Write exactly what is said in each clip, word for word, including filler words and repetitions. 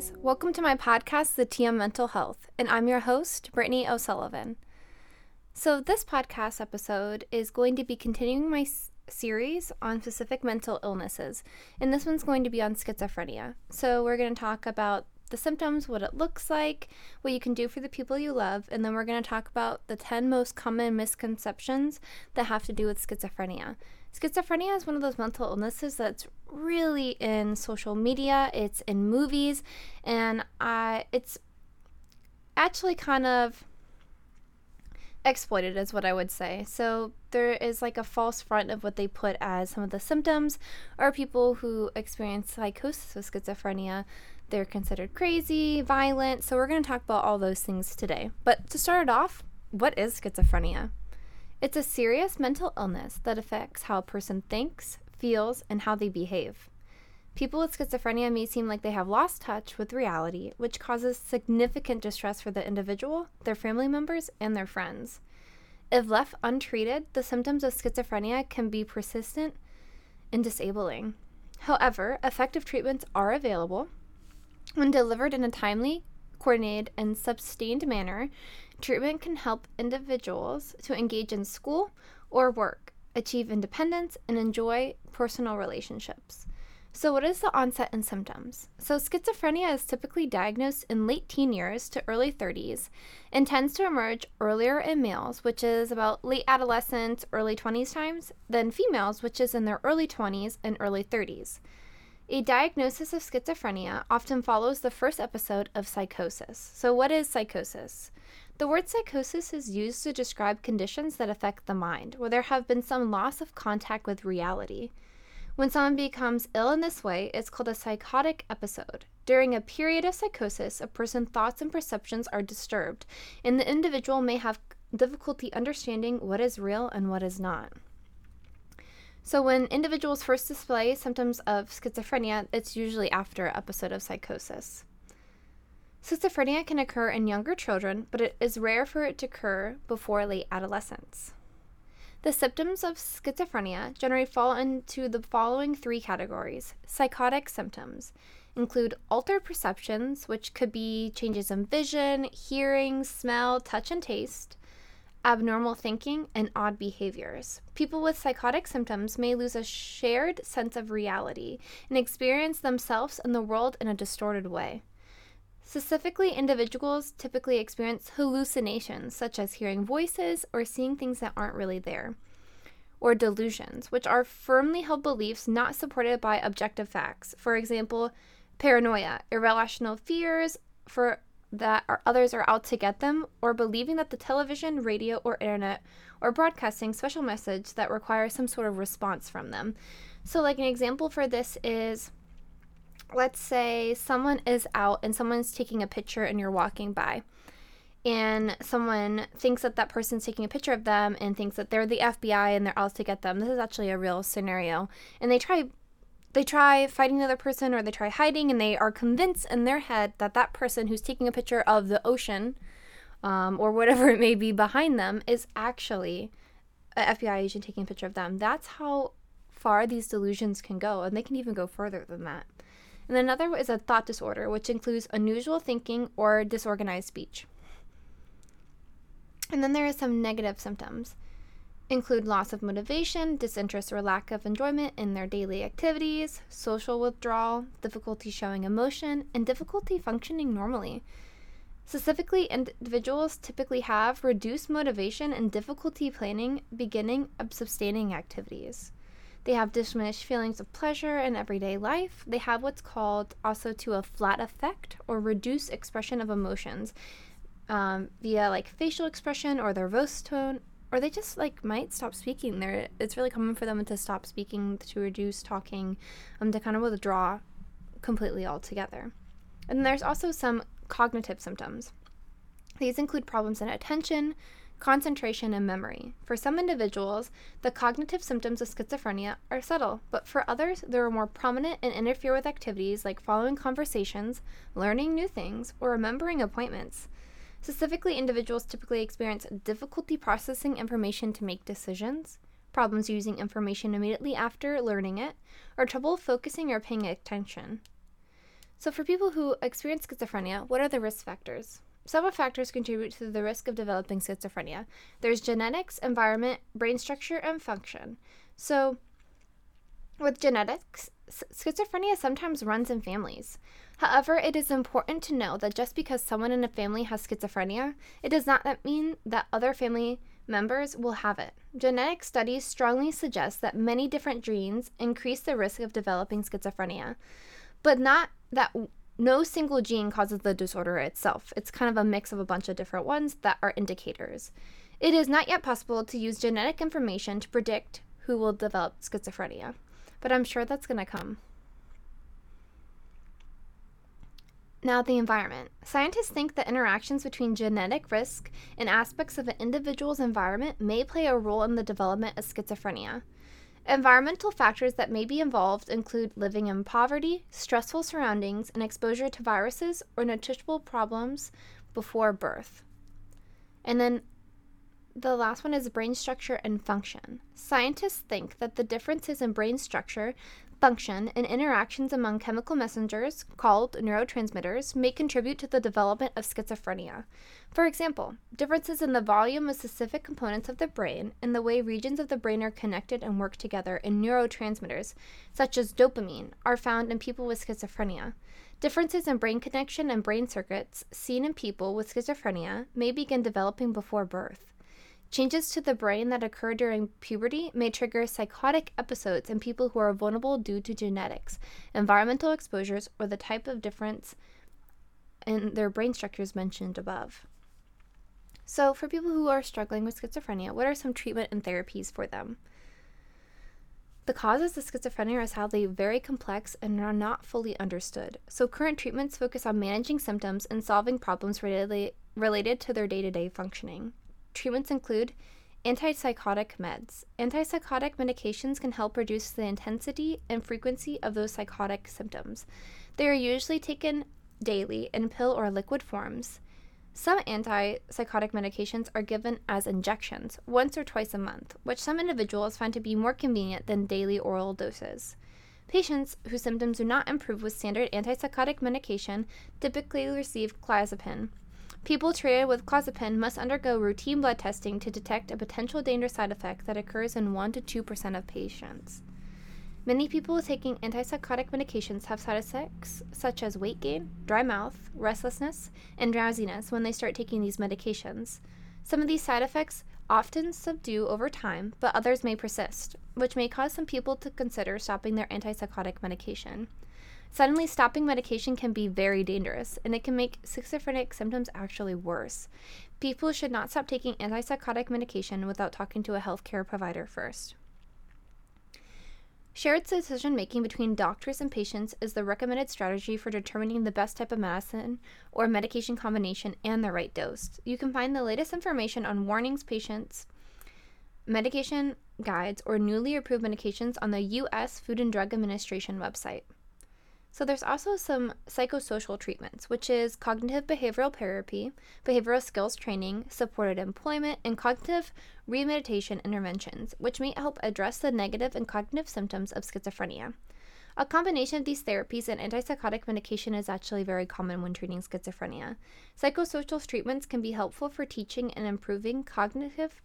guys. Welcome to my podcast, The T M Mental Health, and I'm your host, Brittany O'Sullivan. So this podcast episode is going to be continuing my s- series on specific mental illnesses, and this one's going to be on schizophrenia. So we're going to talk about the symptoms, what it looks like, what you can do for the people you love, and then we're going to talk about the ten most common misconceptions that have to do with schizophrenia. Schizophrenia is one of those mental illnesses that's really in social media, it's in movies, and I, it's actually kind of exploited is what I would say. So there is like a false front of what they put as some of the symptoms, or people who experience psychosis with schizophrenia, they're considered crazy, violent. So we're going to talk about all those things today. But to start it off, what is schizophrenia? It's a serious mental illness that affects how a person thinks, feels, and how they behave. People with schizophrenia may seem like they have lost touch with reality, which causes significant distress for the individual, their family members, and their friends. If left untreated, the symptoms of schizophrenia can be persistent and disabling. However, effective treatments are available. When delivered in a timely, coordinated, and sustained manner, treatment can help individuals to engage in school or work, achieve independence, and enjoy personal relationships. So what is the onset and symptoms? So schizophrenia is typically diagnosed in late teen years to early thirties and tends to emerge earlier in males, which is about late adolescence, early twenties times, than females, which is in their early twenties and early thirties. A diagnosis of schizophrenia often follows the first episode of psychosis. So what is psychosis? The word psychosis is used to describe conditions that affect the mind, where there have been some loss of contact with reality. When someone becomes ill in this way, it's called a psychotic episode. During a period of psychosis, a person's thoughts and perceptions are disturbed, and the individual may have difficulty understanding what is real and what is not. So when individuals first display symptoms of schizophrenia, it's usually after an episode of psychosis. Schizophrenia can occur in younger children, but it is rare for it to occur before late adolescence. The symptoms of schizophrenia generally fall into the following three categories. Psychotic symptoms include altered perceptions, which could be changes in vision, hearing, smell, touch, and taste, abnormal thinking, and odd behaviors. People with psychotic symptoms may lose a shared sense of reality and experience themselves and the world in a distorted way. Specifically, individuals typically experience hallucinations, such as hearing voices or seeing things that aren't really there, or delusions, which are firmly held beliefs not supported by objective facts. For example, paranoia, irrational fears for that our others are out to get them, or believing that the television, radio, or internet, or broadcasting special message that requires some sort of response from them. So like an example for this is, let's say someone is out and someone's taking a picture and you're walking by, and someone thinks that that person's taking a picture of them and thinks that they're the F B I and they're out to get them. This is actually a real scenario. And they try They try fighting the other person, or they try hiding, and they are convinced in their head that that person who's taking a picture of the ocean um, or whatever it may be behind them is actually an F B I agent taking a picture of them. That's how far these delusions can go, and they can even go further than that. And another is a thought disorder, which includes unusual thinking or disorganized speech. And then there are some negative symptoms. Include loss of motivation, disinterest or lack of enjoyment in their daily activities, social withdrawal, difficulty showing emotion, and difficulty functioning normally. Specifically, individuals typically have reduced motivation and difficulty planning, beginning, and sustaining activities. They have diminished feelings of pleasure in everyday life. They have what's called also to a flat effect, or reduced expression of emotions um, via like facial expression or their voice tone, or they just like might stop speaking. They're, it's really common for them to stop speaking, to reduce talking, um, to kind of withdraw completely altogether. And there's also some cognitive symptoms. These include problems in attention, concentration, and memory. For some individuals, the cognitive symptoms of schizophrenia are subtle, but for others, they are more prominent and interfere with activities like following conversations, learning new things, or remembering appointments. Specifically, individuals typically experience difficulty processing information to make decisions, problems using information immediately after learning it, or trouble focusing or paying attention. So for people who experience schizophrenia, what are the risk factors? Several factors contribute to the risk of developing schizophrenia. There's genetics, environment, brain structure, and function. So with genetics, schizophrenia sometimes runs in families. However, it is important to know that just because someone in a family has schizophrenia, it does not mean that other family members will have it. Genetic studies strongly suggest that many different genes increase the risk of developing schizophrenia, but not that no single gene causes the disorder itself. It's kind of a mix of a bunch of different ones that are indicators. It is not yet possible to use genetic information to predict who will develop schizophrenia, but I'm sure that's going to come. Now, the environment. Scientists think that interactions between genetic risk and aspects of an individual's environment may play a role in the development of schizophrenia. Environmental factors that may be involved include living in poverty, stressful surroundings, and exposure to viruses or nutritional problems before birth. And then the last one is brain structure and function. Scientists think that the differences in brain structure, function, and interactions among chemical messengers, called neurotransmitters, may contribute to the development of schizophrenia. For example, differences in the volume of specific components of the brain and the way regions of the brain are connected and work together in neurotransmitters, such as dopamine, are found in people with schizophrenia. Differences in brain connection and brain circuits seen in people with schizophrenia may begin developing before birth. Changes to the brain that occur during puberty may trigger psychotic episodes in people who are vulnerable due to genetics, environmental exposures, or the type of difference in their brain structures mentioned above. So for people who are struggling with schizophrenia, what are some treatment and therapies for them? The causes of schizophrenia are sadly very complex and are not fully understood. So current treatments focus on managing symptoms and solving problems related, related to their day-to-day functioning. Treatments include antipsychotic meds. Antipsychotic medications can help reduce the intensity and frequency of those psychotic symptoms. They are usually taken daily in pill or liquid forms. Some antipsychotic medications are given as injections, once or twice a month, which some individuals find to be more convenient than daily oral doses. Patients whose symptoms do not improve with standard antipsychotic medication typically receive clozapine. People treated with clozapine must undergo routine blood testing to detect a potential dangerous side effect that occurs in one to two percent of patients. Many people taking antipsychotic medications have side effects such as weight gain, dry mouth, restlessness, and drowsiness when they start taking these medications. Some of these side effects often subdue over time, but others may persist, which may cause some people to consider stopping their antipsychotic medication. Suddenly stopping medication can be very dangerous, and it can make schizophrenic symptoms actually worse. People should not stop taking antipsychotic medication without talking to a healthcare provider first. Shared decision-making between doctors and patients is the recommended strategy for determining the best type of medicine or medication combination and the right dose. You can find the latest information on warnings, patients, medication guides, or newly approved medications on the U S Food and Drug Administration website. So there's also some psychosocial treatments, which is cognitive behavioral therapy, behavioral skills training, supported employment, and cognitive remediation interventions, which may help address the negative and cognitive symptoms of schizophrenia. A combination of these therapies and antipsychotic medication is actually very common when treating schizophrenia. Psychosocial treatments can be helpful for teaching and improving cognitive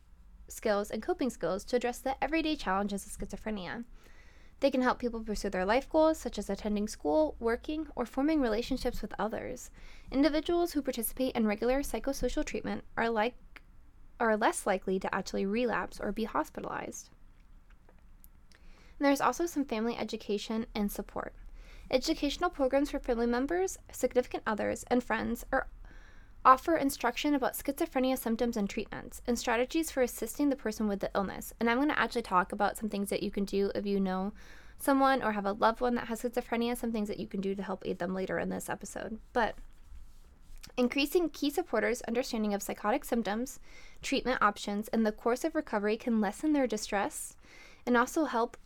skills and coping skills to address the everyday challenges of schizophrenia. They can help people pursue their life goals, such as attending school, working, or forming relationships with others. Individuals who participate in regular psychosocial treatment are like are less likely to actually relapse or be hospitalized. And there's also some family education and support. Educational programs for family members, significant others, and friends are offer instruction about schizophrenia symptoms and treatments, and strategies for assisting the person with the illness. And I'm going to actually talk about some things that you can do if you know someone or have a loved one that has schizophrenia, some things that you can do to help aid them later in this episode. But increasing key supporters' understanding of psychotic symptoms, treatment options, and the course of recovery can lessen their distress and also help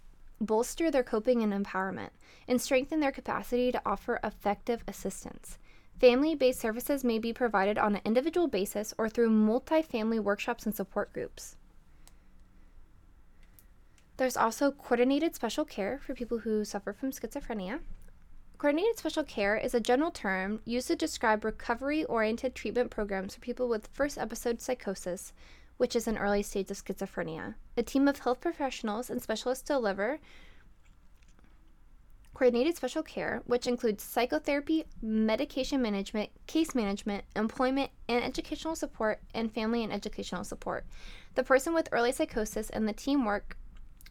bolster their coping and empowerment, and strengthen their capacity to offer effective assistance. Family-based services may be provided on an individual basis or through multi-family workshops and support groups. There's also coordinated special care for people who suffer from schizophrenia, Coordinated special care is a general term used to describe recovery-oriented treatment programs for people with first episode psychosis, which is an early stage of schizophrenia. A team of health professionals and specialists deliver coordinated special care, which includes psychotherapy, medication management, case management, employment and educational support, and family and educational support. The person with early psychosis and the team work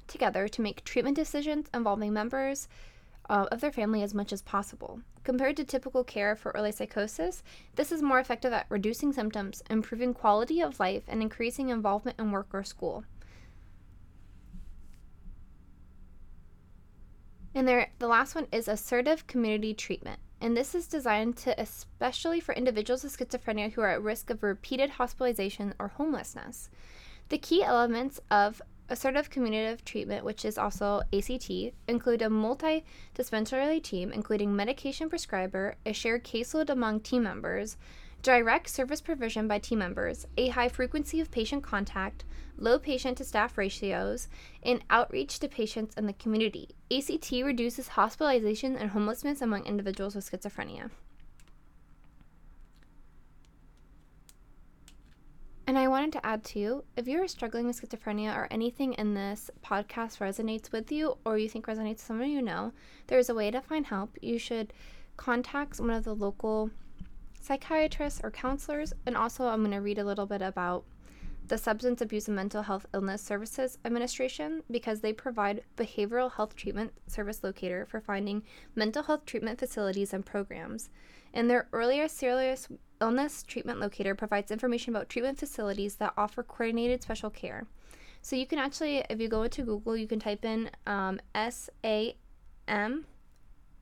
together to make treatment decisions involving members Uh, of their family as much as possible. Compared to typical care for early psychosis, this is more effective at reducing symptoms, improving quality of life, and increasing involvement in work or school. And there, the last one is assertive community treatment. And this is designed to especially for individuals with schizophrenia who are at risk of repeated hospitalization or homelessness. The key elements of assertive community treatment, which is also A C T, include a multidisciplinary team, including medication prescriber, a shared caseload among team members, direct service provision by team members, a high frequency of patient contact, low patient-to-staff ratios, and outreach to patients in the community. A C T reduces hospitalization and homelessness among individuals with schizophrenia. And I wanted to add too, if you're struggling with schizophrenia or anything in this podcast resonates with you or you think resonates with someone you know, there's a way to find help. You should contact one of the local psychiatrists or counselors. And also I'm going to read a little bit about the Substance Abuse and Mental Health Illness Services Administration, because they provide behavioral health treatment service locator for finding mental health treatment facilities and programs. And their earlier serious illness treatment locator provides information about treatment facilities that offer coordinated special care. So you can actually, if you go into Google, you can type in um, S A M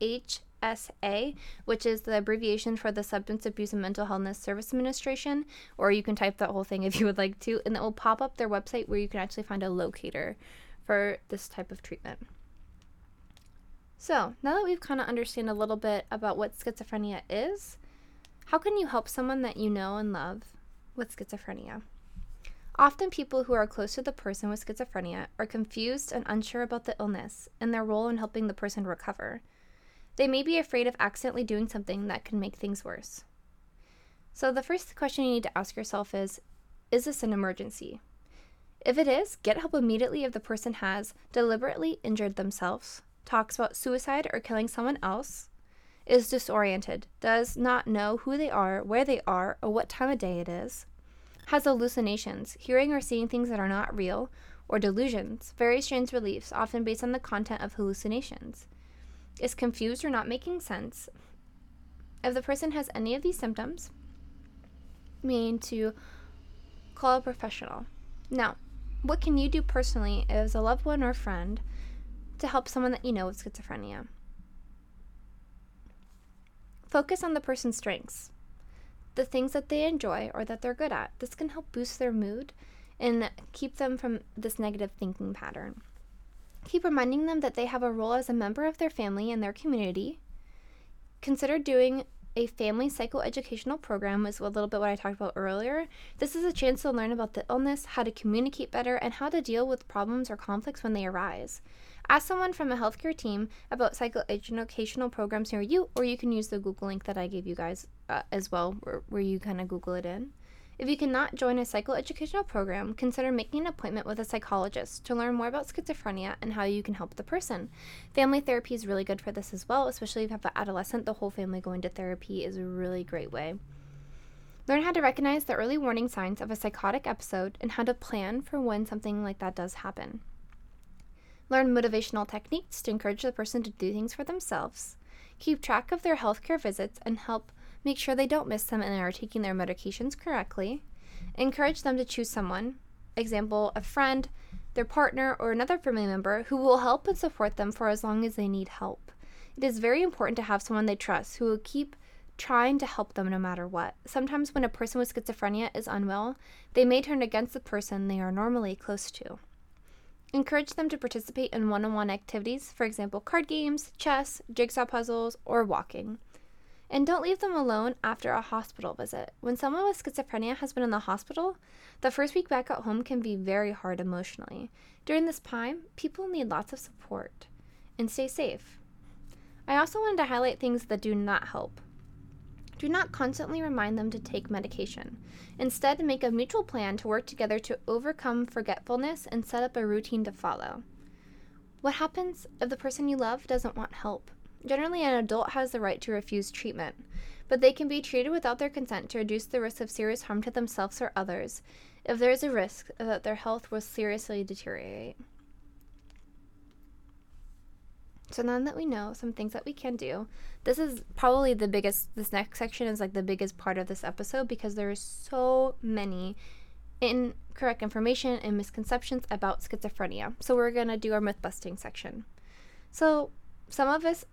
H S A, which is the abbreviation for the Substance Abuse and Mental Health Service Administration, or you can type that whole thing if you would like to, and it will pop up their website where you can actually find a locator for this type of treatment. So now that we've kind of understand a little bit about what schizophrenia is, how can you help someone that you know and love with schizophrenia? Often people who are close to the person with schizophrenia are confused and unsure about the illness and their role in helping the person recover. They may be afraid of accidentally doing something that can make things worse. So the first question you need to ask yourself is, is this an emergency? If it is, get help immediately if the person has deliberately injured themselves, talks about suicide or killing someone else, is disoriented, does not know who they are, where they are, or what time of day it is, has hallucinations, hearing or seeing things that are not real, or delusions, various strange beliefs, often based on the content of hallucinations, is confused or not making sense. If the person has any of these symptoms, we need to call a professional. Now, what can you do personally as a loved one or friend to help someone that you know with schizophrenia? Focus on the person's strengths, the things that they enjoy or that they're good at. This can help boost their mood and keep them from this negative thinking pattern. Keep reminding them that they have a role as a member of their family and their community. Consider doing a family psychoeducational program, is a little bit what I talked about earlier. This is a chance to learn about the illness, how to communicate better, and how to deal with problems or conflicts when they arise. Ask someone from a healthcare team about psychoeducational programs near you, or you can use the Google link that I gave you guys uh, as well, where, where you kind of Google it in. If you cannot join a psychoeducational program, consider making an appointment with a psychologist to learn more about schizophrenia and how you can help the person. Family therapy is really good for this as well, especially if you have an adolescent. The whole family going to therapy is a really great way. Learn how to recognize the early warning signs of a psychotic episode and how to plan for when something like that does happen. Learn motivational techniques to encourage the person to do things for themselves. Keep track of their healthcare visits and help make sure they don't miss them and are taking their medications correctly. Encourage them to choose someone, example, a friend, their partner, or another family member who will help and support them for as long as they need help. It is very important to have someone they trust who will keep trying to help them no matter what. Sometimes when a person with schizophrenia is unwell, they may turn against the person they are normally close to. Encourage them to participate in one-on-one activities, for example, card games, chess, jigsaw puzzles, or walking. And don't leave them alone after a hospital visit. When someone with schizophrenia has been in the hospital, the first week back at home can be very hard emotionally. During this time, people need lots of support and stay safe. I also wanted to highlight things that do not help. Do not constantly remind them to take medication. Instead, make a mutual plan to work together to overcome forgetfulness and set up a routine to follow. What happens if the person you love doesn't want help? Generally, an adult has the right to refuse treatment, but they can be treated without their consent to reduce the risk of serious harm to themselves or others if there is a risk that their health will seriously deteriorate. So now that we know some things that we can do, this is probably the biggest, this next section is like the biggest part of this episode because there is so many incorrect information and misconceptions about schizophrenia. So we're going to do our myth-busting section. So some of this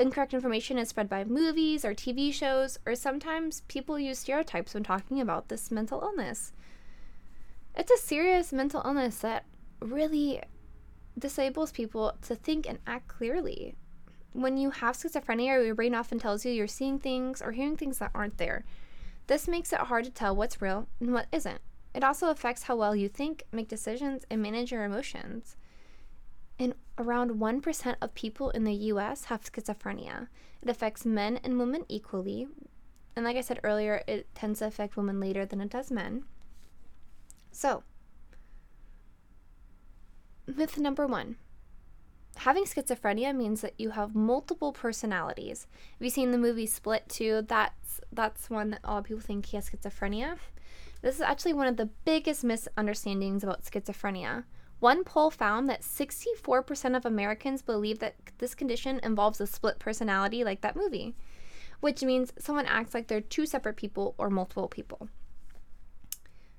incorrect information is spread by movies or T V shows, or sometimes people use stereotypes when talking about this mental illness. It's a serious mental illness that really disables people to think and act clearly. When you have schizophrenia, your brain often tells you you're seeing things or hearing things that aren't there. This makes it hard to tell what's real and what isn't. It also affects how well you think, make decisions, and manage your emotions. And around one percent of people in the U S have schizophrenia. It affects men and women equally. And like I said earlier, it tends to affect women later than it does men. So, myth number one. Having schizophrenia means that you have multiple personalities. Have you seen the movie Split two? That's that's one that a lot of people think he has schizophrenia. This is actually one of the biggest misunderstandings about schizophrenia. One poll found that sixty-four percent of Americans believe that this condition involves a split personality like that movie, which means someone acts like they're two separate people or multiple people.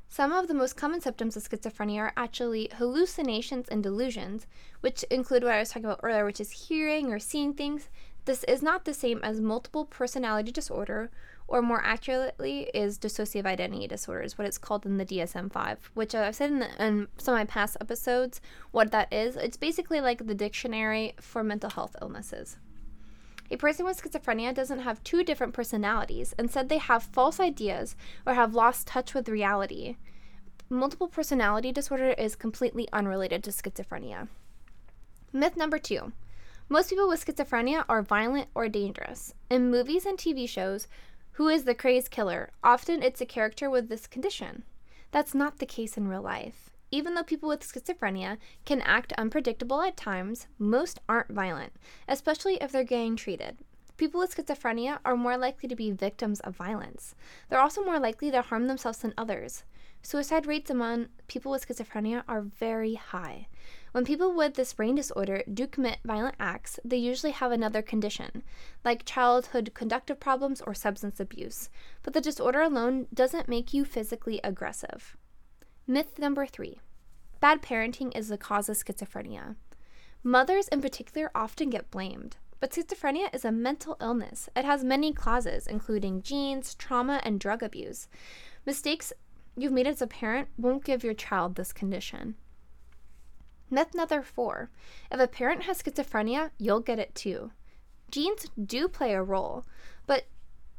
Some of the most common symptoms of schizophrenia are actually hallucinations and delusions, which include what I was talking about earlier, which is hearing or seeing things. This is not the same as multiple personality disorder, or more accurately is dissociative identity disorder, is what it's called in the D S M five, which I've said in, the, in some of my past episodes what that is. It's basically like the dictionary for mental health illnesses. A person with schizophrenia doesn't have two different personalities. Instead, they have false ideas or have lost touch with reality. Multiple personality disorder is completely unrelated to schizophrenia. Myth number two. Most people with schizophrenia are violent or dangerous. In movies and T V shows, who is the crazed killer? Often it's a character with this condition. That's not the case in real life. Even though people with schizophrenia can act unpredictable at times, most aren't violent, especially if they're getting treated. People with schizophrenia are more likely to be victims of violence. They're also more likely to harm themselves than others. Suicide rates among people with schizophrenia are very high. When people with this brain disorder do commit violent acts, they usually have another condition, like childhood conductive problems or substance abuse. But the disorder alone doesn't make you physically aggressive. Myth number three. Bad parenting is the cause of schizophrenia. Mothers in particular often get blamed, but schizophrenia is a mental illness. It has many causes, including genes, trauma, and drug abuse. Mistakes you've made as a parent won't give your child this condition. Myth number four. If a parent has schizophrenia, you'll get it too. Genes do play a role, but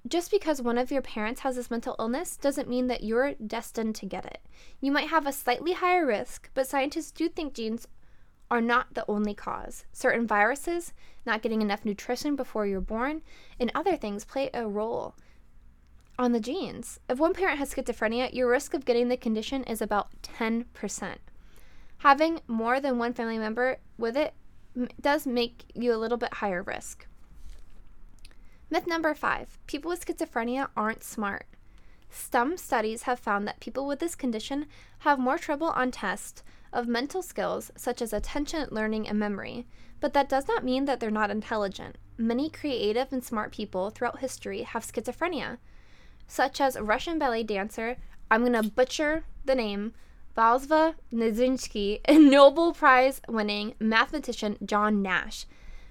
just because one of your parents has this mental illness doesn't mean that you're destined to get it. You might have a slightly higher risk, but scientists do think genes are not the only cause. Certain viruses, not getting enough nutrition before you're born, and other things play a role on the genes. If one parent has schizophrenia, your risk of getting the condition is about ten percent. Having more than one family member with it does make you a little bit higher risk. Myth number five, people with schizophrenia aren't smart. Some studies have found that people with this condition have more trouble on tests of mental skills such as attention, learning, and memory, but that does not mean that they're not intelligent. Many creative and smart people throughout history have schizophrenia, such as Russian ballet dancer, I'm going to butcher the name, Vaslav Nijinsky, and Nobel Prize winning mathematician John Nash.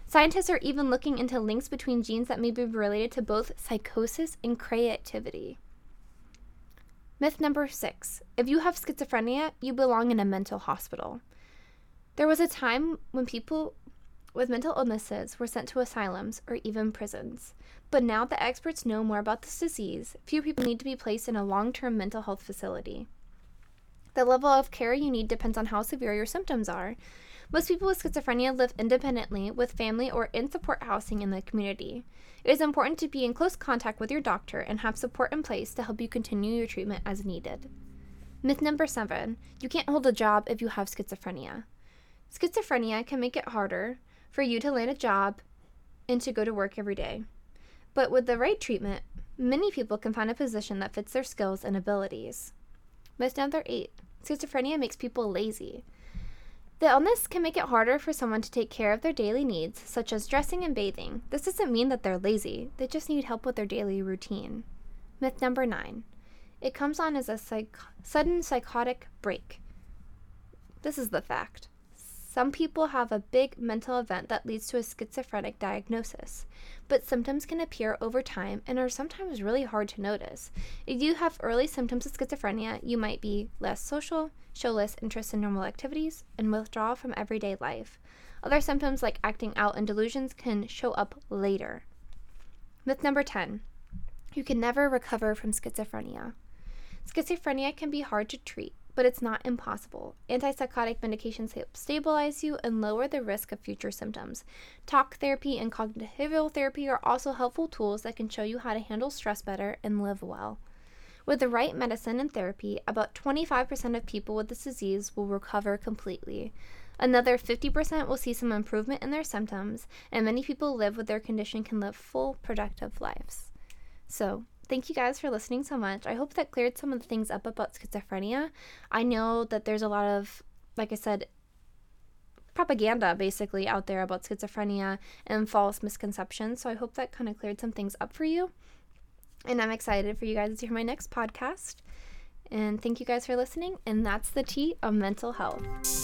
Scientists are even looking into links between genes that may be related to both psychosis and creativity. Myth number six. If you have schizophrenia, you belong in a mental hospital. There was a time when people with mental illnesses were sent to asylums or even prisons. But now that experts know more about this disease, few people need to be placed in a long-term mental health facility. The level of care you need depends on how severe your symptoms are. Most people with schizophrenia live independently with family or in support housing in the community. It is important to be in close contact with your doctor and have support in place to help you continue your treatment as needed. Myth number seven, you can't hold a job if you have schizophrenia. Schizophrenia can make it harder for you to land a job and to go to work every day. But with the right treatment, many people can find a position that fits their skills and abilities. Myth number eight, schizophrenia makes people lazy. The illness can make it harder for someone to take care of their daily needs, such as dressing and bathing. This doesn't mean that they're lazy, they just need help with their daily routine. Myth number nine, it comes on as a psych- sudden psychotic break. This is the fact. Some people have a big mental event that leads to a schizophrenic diagnosis, but symptoms can appear over time and are sometimes really hard to notice. If you have early symptoms of schizophrenia, you might be less social, show less interest in normal activities, and withdraw from everyday life. Other symptoms like acting out and delusions can show up later. Myth number ten, you can never recover from schizophrenia. Schizophrenia can be hard to treat, but it's not impossible. Antipsychotic medications help stabilize you and lower the risk of future symptoms. Talk therapy and cognitive therapy are also helpful tools that can show you how to handle stress better and live well. With the right medicine and therapy, about twenty-five percent of people with this disease will recover completely. Another fifty percent will see some improvement in their symptoms, and many people live with their condition can live full, productive lives. So, thank you guys for listening so much. I hope that cleared some of the things up about schizophrenia. I know that there's a lot of, like I said, propaganda basically out there about schizophrenia and false misconceptions. So I hope that kind of cleared some things up for you. And I'm excited for you guys to hear my next podcast. And thank you guys for listening. And that's the T M Mental Health.